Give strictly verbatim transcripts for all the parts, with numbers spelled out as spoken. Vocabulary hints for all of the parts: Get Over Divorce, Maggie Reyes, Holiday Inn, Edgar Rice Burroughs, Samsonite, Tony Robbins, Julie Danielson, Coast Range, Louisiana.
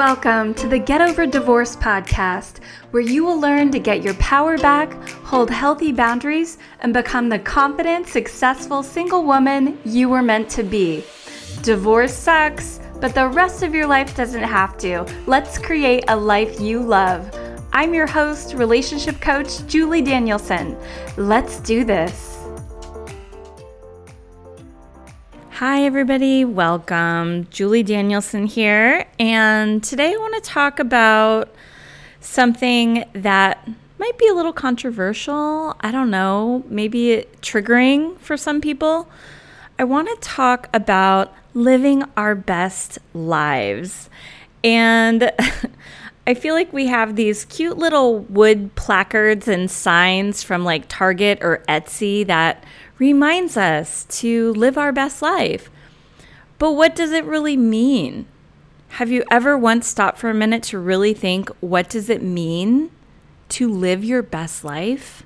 Welcome to the Get Over Divorce podcast, where you will learn to get your power back, hold healthy boundaries, and become the confident, successful single woman you were meant to be. Divorce sucks, but the rest of your life doesn't have to. Let's create a life you love. I'm your host, relationship coach, Julie Danielson. Let's do this. Hi everybody, welcome. Julie Danielson here, and today I want to talk about something that might be a little controversial. I don't know, maybe triggering for some people. I want to talk about living our best lives. And I feel like we have these cute little wood placards and signs from like Target or Etsy that reminds us to live our best life. But what does it really mean? Have you ever once stopped for a minute to really think, what does it mean to live your best life?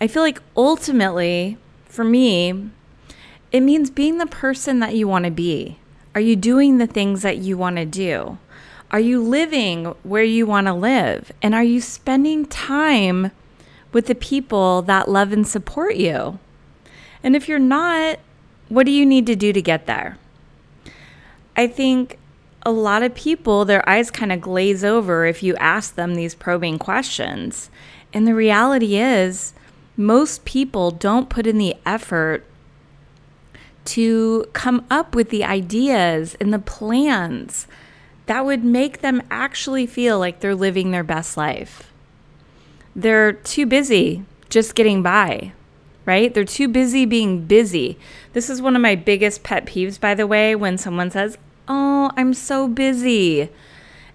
I feel like ultimately, for me, it means being the person that you want to be. Are you doing the things that you want to do? Are you living where you want to live? And are you spending time with the people that love and support you? And if you're not, what do you need to do to get there? I think a lot of people, their eyes kind of glaze over if you ask them these probing questions. And the reality is, most people don't put in the effort to come up with the ideas and the plans that would make them actually feel like they're living their best life. They're too busy just getting by, right? They're too busy being busy. This is one of my biggest pet peeves, by the way, when someone says, oh, I'm so busy.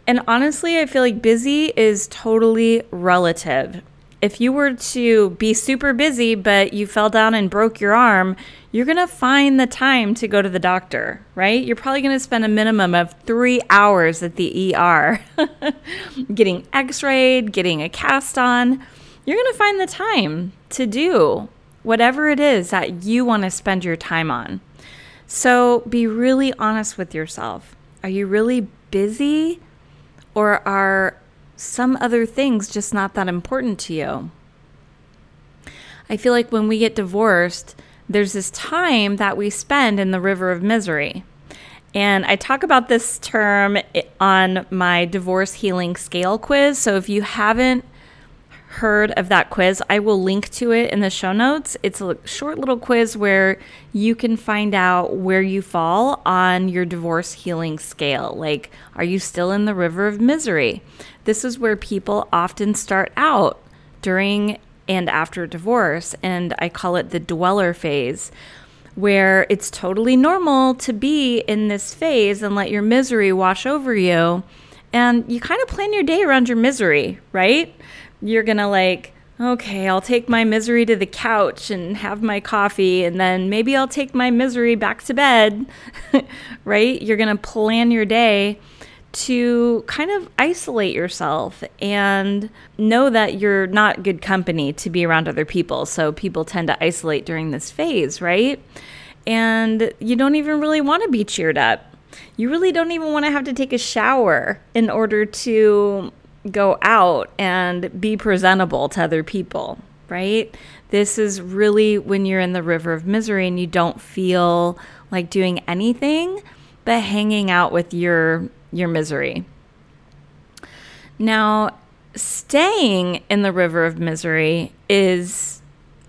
And honestly, I feel like busy is totally relative. If you were to be super busy, but you fell down and broke your arm, you're going to find the time to go to the doctor, right? You're probably going to spend a minimum of three hours at the E R, getting x-rayed, getting a cast on. You're going to find the time to do whatever it is that you want to spend your time on. So be really honest with yourself. Are you really busy, or are some other things just not that important to you? I feel like when we get divorced, there's this time that we spend in the river of misery. And I talk about this term on my divorce healing scale quiz. So if you haven't heard of that quiz, I will link to it in the show notes. It's a short little quiz where you can find out where you fall on your divorce healing scale. Like, are you still in the river of misery? This is where people often start out during and after divorce, and I call it the dweller phase, where it's totally normal to be in this phase and let your misery wash over you. And you kind of plan your day around your misery, right? You're going to like, okay, I'll take my misery to the couch and have my coffee, and then maybe I'll take my misery back to bed, right? You're going to plan your day to kind of isolate yourself and know that you're not good company to be around other people. So people tend to isolate during this phase, right? And you don't even really want to be cheered up. You really don't even want to have to take a shower in order to go out and be presentable to other people, right? This is really when you're in the river of misery and you don't feel like doing anything but hanging out with your your misery. Now, staying in the river of misery is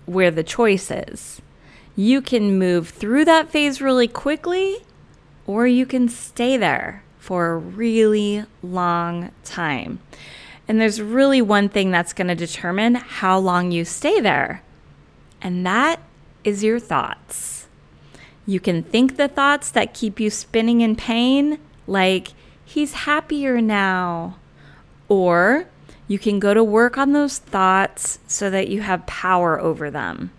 where the choice is. You can move through that phase really quickly, or you can stay there for a really long time. And there's really one thing that's going to determine how long you stay there, and that is your thoughts. You can think the thoughts that keep you spinning in pain, like, he's happier now. Or you can go to work on those thoughts so that you have power over them.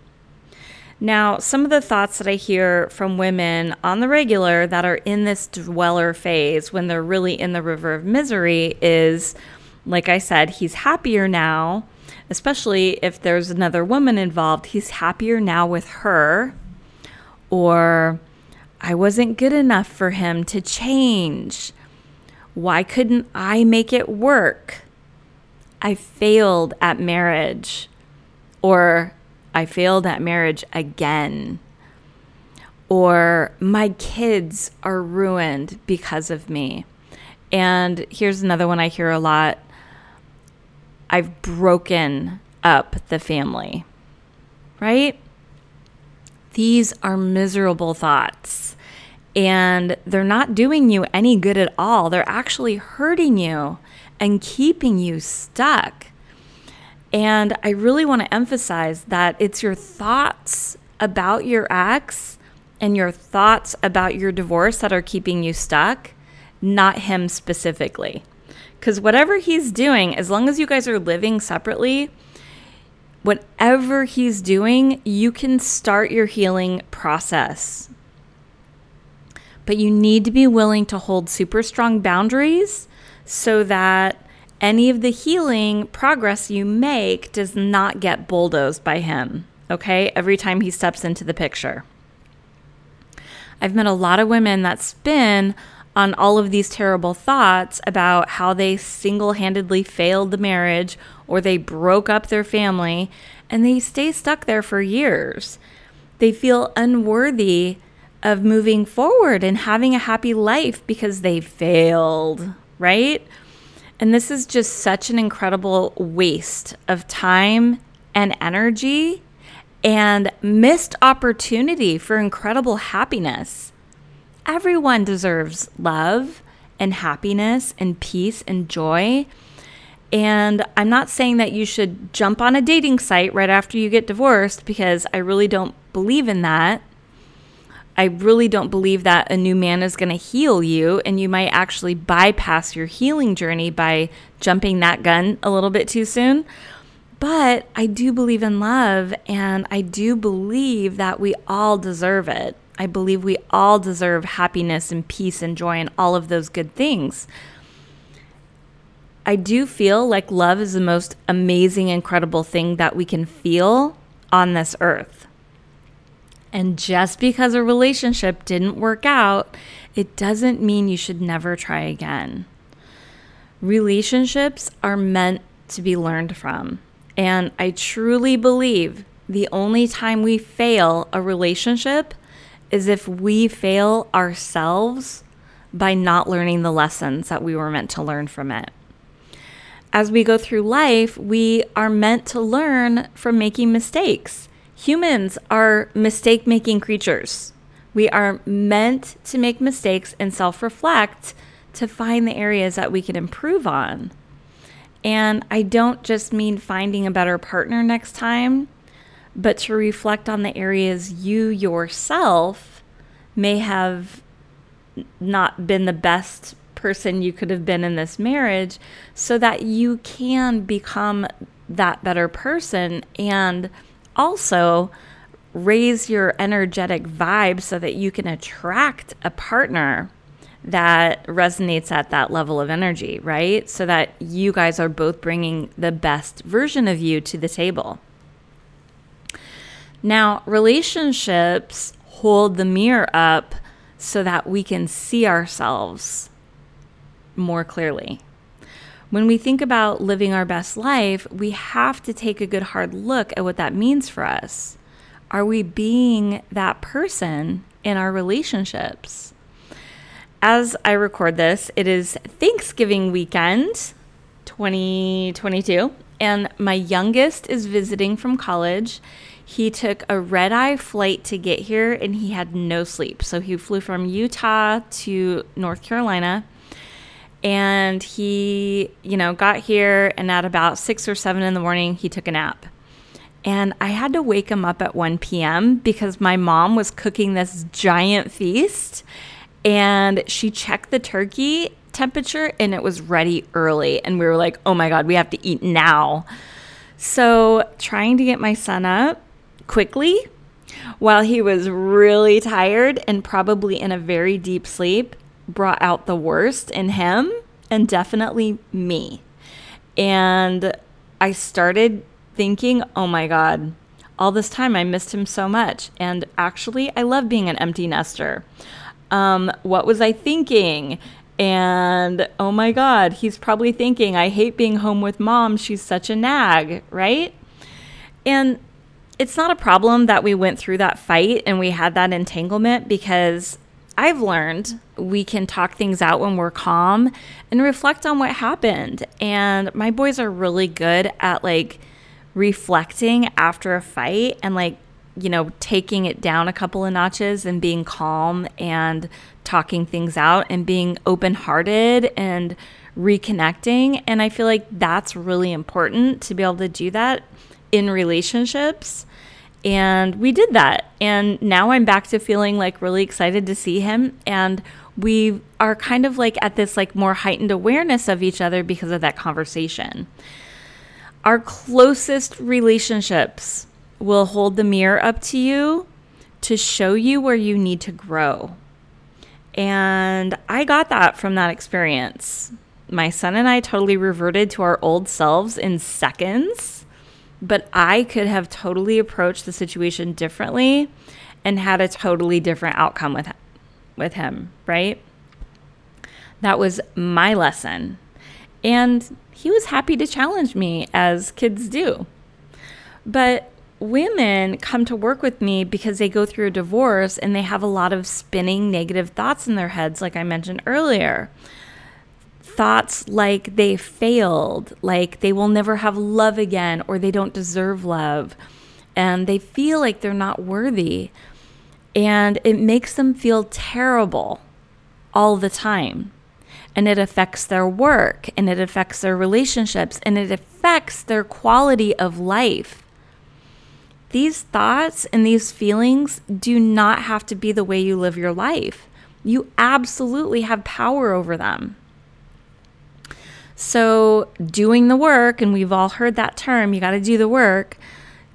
Now, some of the thoughts that I hear from women on the regular that are in this dweller phase when they're really in the river of misery is, like I said, he's happier now, especially if there's another woman involved. He's happier now with her. Or I wasn't good enough for him to change. Why couldn't I make it work? I failed at marriage, or I failed at marriage again, or my kids are ruined because of me. And here's another one I hear a lot. I've broken up the family, right? These are miserable thoughts, and they're not doing you any good at all. They're actually hurting you and keeping you stuck. And I really want to emphasize that it's your thoughts about your ex and your thoughts about your divorce that are keeping you stuck, not him specifically. Because whatever he's doing, as long as you guys are living separately, whatever he's doing, you can start your healing process. But you need to be willing to hold super strong boundaries so that any of the healing progress you make does not get bulldozed by him, okay? Every time he steps into the picture. I've met a lot of women that spin on all of these terrible thoughts about how they single-handedly failed the marriage or they broke up their family, and they stay stuck there for years. They feel unworthy of moving forward and having a happy life because they failed, right? And this is just such an incredible waste of time and energy and missed opportunity for incredible happiness. Everyone deserves love and happiness and peace and joy. And I'm not saying that you should jump on a dating site right after you get divorced, because I really don't believe in that. I really don't believe that a new man is going to heal you, and you might actually bypass your healing journey by jumping that gun a little bit too soon. But I do believe in love, and I do believe that we all deserve it. I believe we all deserve happiness and peace and joy and all of those good things. I do feel like love is the most amazing, incredible thing that we can feel on this earth. And just because a relationship didn't work out, it doesn't mean you should never try again. Relationships are meant to be learned from. And I truly believe the only time we fail a relationship is if we fail ourselves by not learning the lessons that we were meant to learn from it. As we go through life, we are meant to learn from making mistakes. Humans are mistake-making creatures. We are meant to make mistakes and self-reflect to find the areas that we can improve on. And I don't just mean finding a better partner next time, but to reflect on the areas you yourself may have not been the best person you could have been in this marriage, so that you can become that better person and also raise your energetic vibe so that you can attract a partner that resonates at that level of energy, right? So that you guys are both bringing the best version of you to the table. Now, relationships hold the mirror up so that we can see ourselves more clearly. When we think about living our best life, we have to take a good hard look at what that means for us. Are we being that person in our relationships? As I record this, it is Thanksgiving weekend twenty twenty-two, and my youngest is visiting from college. He took a red-eye flight to get here, and he had no sleep. So he flew from Utah to North Carolina, and he, you know, got here, and at about six or seven in the morning, he took a nap. And I had to wake him up at one p.m. because my mom was cooking this giant feast, and she checked the turkey temperature, and it was ready early. And we were like, oh, my God, we have to eat now. So trying to get my son up quickly while he was really tired and probably in a very deep sleep brought out the worst in him and definitely me. And I started thinking, oh my God, all this time I missed him so much. And actually, I love being an empty nester. Um, what was I thinking? And oh my God, he's probably thinking, I hate being home with mom. She's such a nag, right? And it's not a problem that we went through that fight and we had that entanglement, because I've learned we can talk things out when we're calm and reflect on what happened. And my boys are really good at like reflecting after a fight and like, you know, taking it down a couple of notches and being calm and talking things out and being open-hearted and reconnecting. And I feel like that's really important to be able to do that in relationships. And we did that. And now I'm back to feeling like really excited to see him. And we are kind of like at this like more heightened awareness of each other because of that conversation. Our closest relationships will hold the mirror up to you to show you where you need to grow. And I got that from that experience. My son and I totally reverted to our old selves in seconds, but I could have totally approached the situation differently and had a totally different outcome with, with him, right? That was my lesson. And he was happy to challenge me, as kids do. But women come to work with me because they go through a divorce and they have a lot of spinning negative thoughts in their heads, like I mentioned earlier. Thoughts like they failed, like they will never have love again, or they don't deserve love, and they feel like they're not worthy, and it makes them feel terrible all the time. And it affects their work, and it affects their relationships, and it affects their quality of life. These thoughts and these feelings do not have to be the way you live your life. You absolutely have power over them. So doing the work, and we've all heard that term, you got to do the work.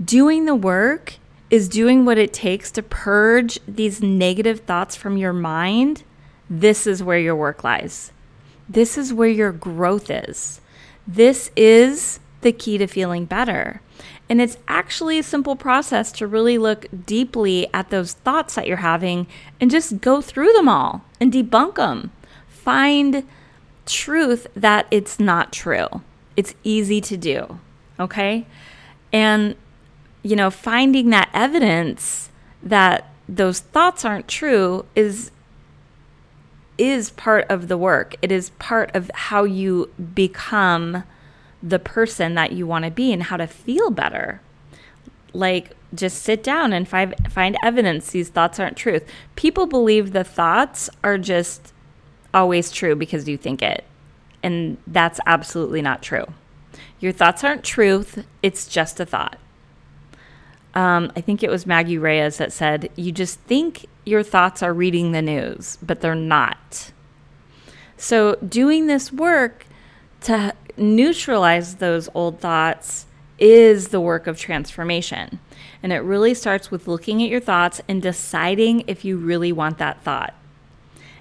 Doing the work is doing what it takes to purge these negative thoughts from your mind. This is where your work lies. This is where your growth is. This is the key to feeling better. And it's actually a simple process to really look deeply at those thoughts that you're having and just go through them all and debunk them. Find truth that it's not true. It's easy to do, okay? And, you know, finding that evidence that those thoughts aren't true is is part of the work. It is part of how you become the person that you want to be and how to feel better. Like, just sit down and find, find evidence these thoughts aren't truth. People believe the thoughts are just always true because you think it. And that's absolutely not true. Your thoughts aren't truth. It's just a thought. Um, I think it was Maggie Reyes that said, you just think your thoughts are reading the news, but they're not. So doing this work to neutralize those old thoughts is the work of transformation. And it really starts with looking at your thoughts and deciding if you really want that thought.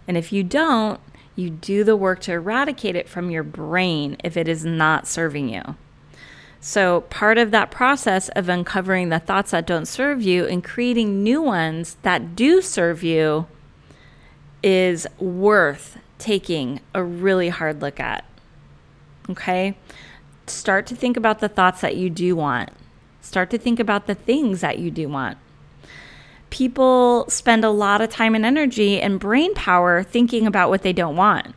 And if you don't, you do the work to eradicate it from your brain if it is not serving you. So part of that process of uncovering the thoughts that don't serve you and creating new ones that do serve you is worth taking a really hard look at, okay? Start to think about the thoughts that you do want. Start to think about the things that you do want. People spend a lot of time and energy and brain power thinking about what they don't want,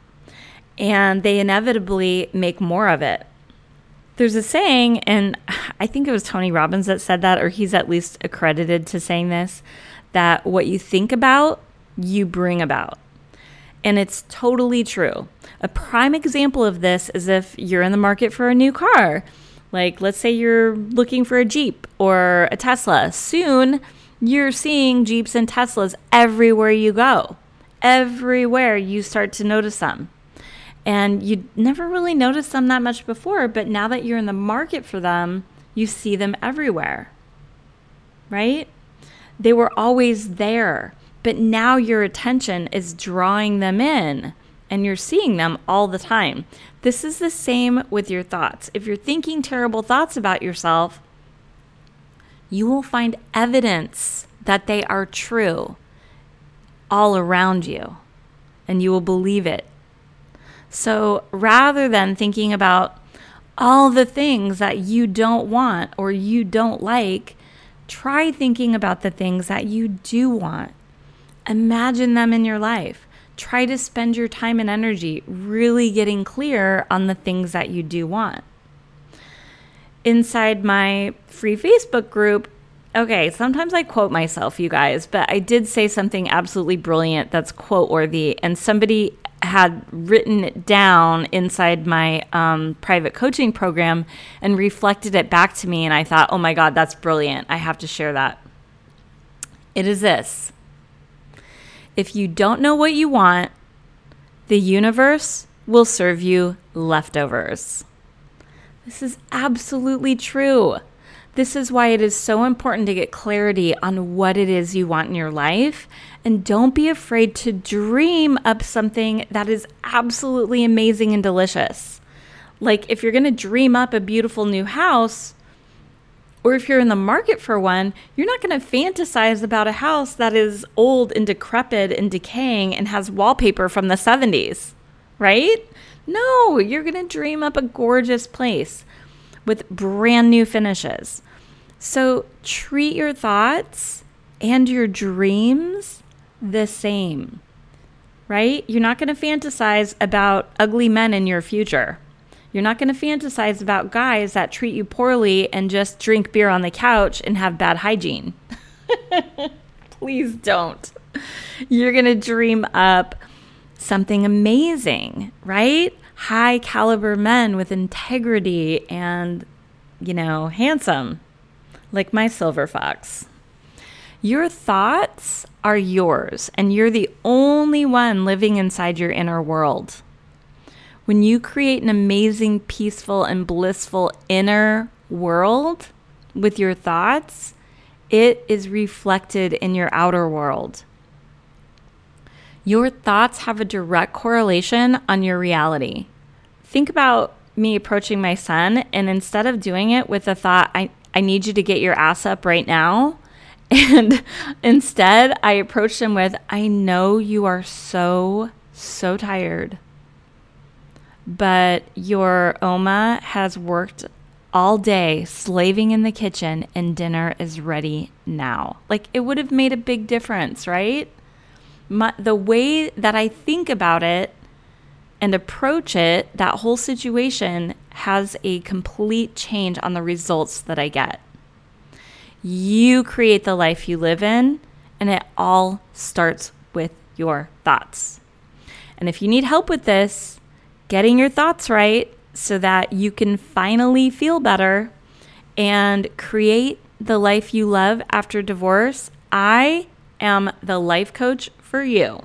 and they inevitably make more of it. There's a saying, and I think it was Tony Robbins that said that, or he's at least accredited to saying this, that what you think about, you bring about. And it's totally true. A prime example of this is if you're in the market for a new car. Like, let's say you're looking for a Jeep or a Tesla. Soon, you're seeing Jeeps and Teslas everywhere you go. Everywhere you start to notice them. And you never really noticed them that much before, but now that you're in the market for them, you see them everywhere, right? They were always there, but now your attention is drawing them in, and you're seeing them all the time. This is the same with your thoughts. If you're thinking terrible thoughts about yourself, you will find evidence that they are true all around you, and you will believe it. So rather than thinking about all the things that you don't want or you don't like, try thinking about the things that you do want. Imagine them in your life. Try to spend your time and energy really getting clear on the things that you do want. Inside my free Facebook group, okay, sometimes I quote myself, you guys, but I did say something absolutely brilliant that's quote-worthy, and somebody had written it down inside my um, private coaching program and reflected it back to me, and I thought, oh my God, that's brilliant. I have to share that. It is this. If you don't know what you want, the universe will serve you leftovers. This is absolutely true. This is why it is so important to get clarity on what it is you want in your life. And don't be afraid to dream up something that is absolutely amazing and delicious. Like if you're going to dream up a beautiful new house, or if you're in the market for one, you're not going to fantasize about a house that is old and decrepit and decaying and has wallpaper from the seventies, right? No, you're going to dream up a gorgeous place with brand new finishes. So treat your thoughts and your dreams the same, right? You're not going to fantasize about ugly men in your future. You're not going to fantasize about guys that treat you poorly and just drink beer on the couch and have bad hygiene. Please don't. You're going to dream up something amazing, right? High caliber men with integrity and, you know, handsome, like my silver fox. Your thoughts are yours, and you're the only one living inside your inner world. When you create an amazing, peaceful, and blissful inner world with your thoughts, it is reflected in your outer world. Your thoughts have a direct correlation on your reality. Think about me approaching my son, and instead of doing it with the thought, I, I need you to get your ass up right now, and instead I approached him with, I know you are so, so tired, but your Oma has worked all day slaving in the kitchen and dinner is ready now. Like it would have made a big difference, right? My, the way that I think about it and approach it, that whole situation has a complete change on the results that I get. You create the life you live in, and it all starts with your thoughts. And if you need help with this, getting your thoughts right so that you can finally feel better and create the life you love after divorce, I am the life coach for you.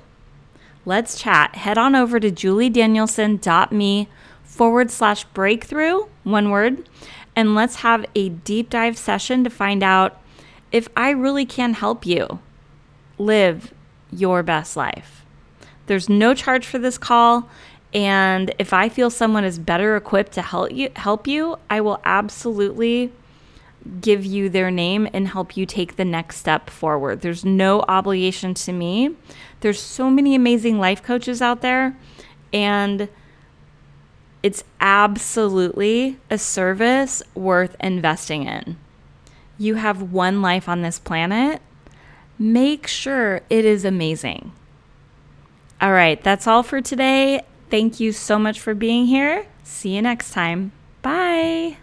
Let's chat. Head on over to juliedanielson.me forward slash breakthrough, one word, and let's have a deep dive session to find out if I really can help you live your best life. There's no charge for this call, and if I feel someone is better equipped to help you, help you, I will absolutely give you their name and help you take the next step forward. There's no obligation to me. There's so many amazing life coaches out there, and it's absolutely a service worth investing in. You have one life on this planet. Make sure it is amazing. All right, that's all for today. Thank you so much for being here. See you next time. Bye.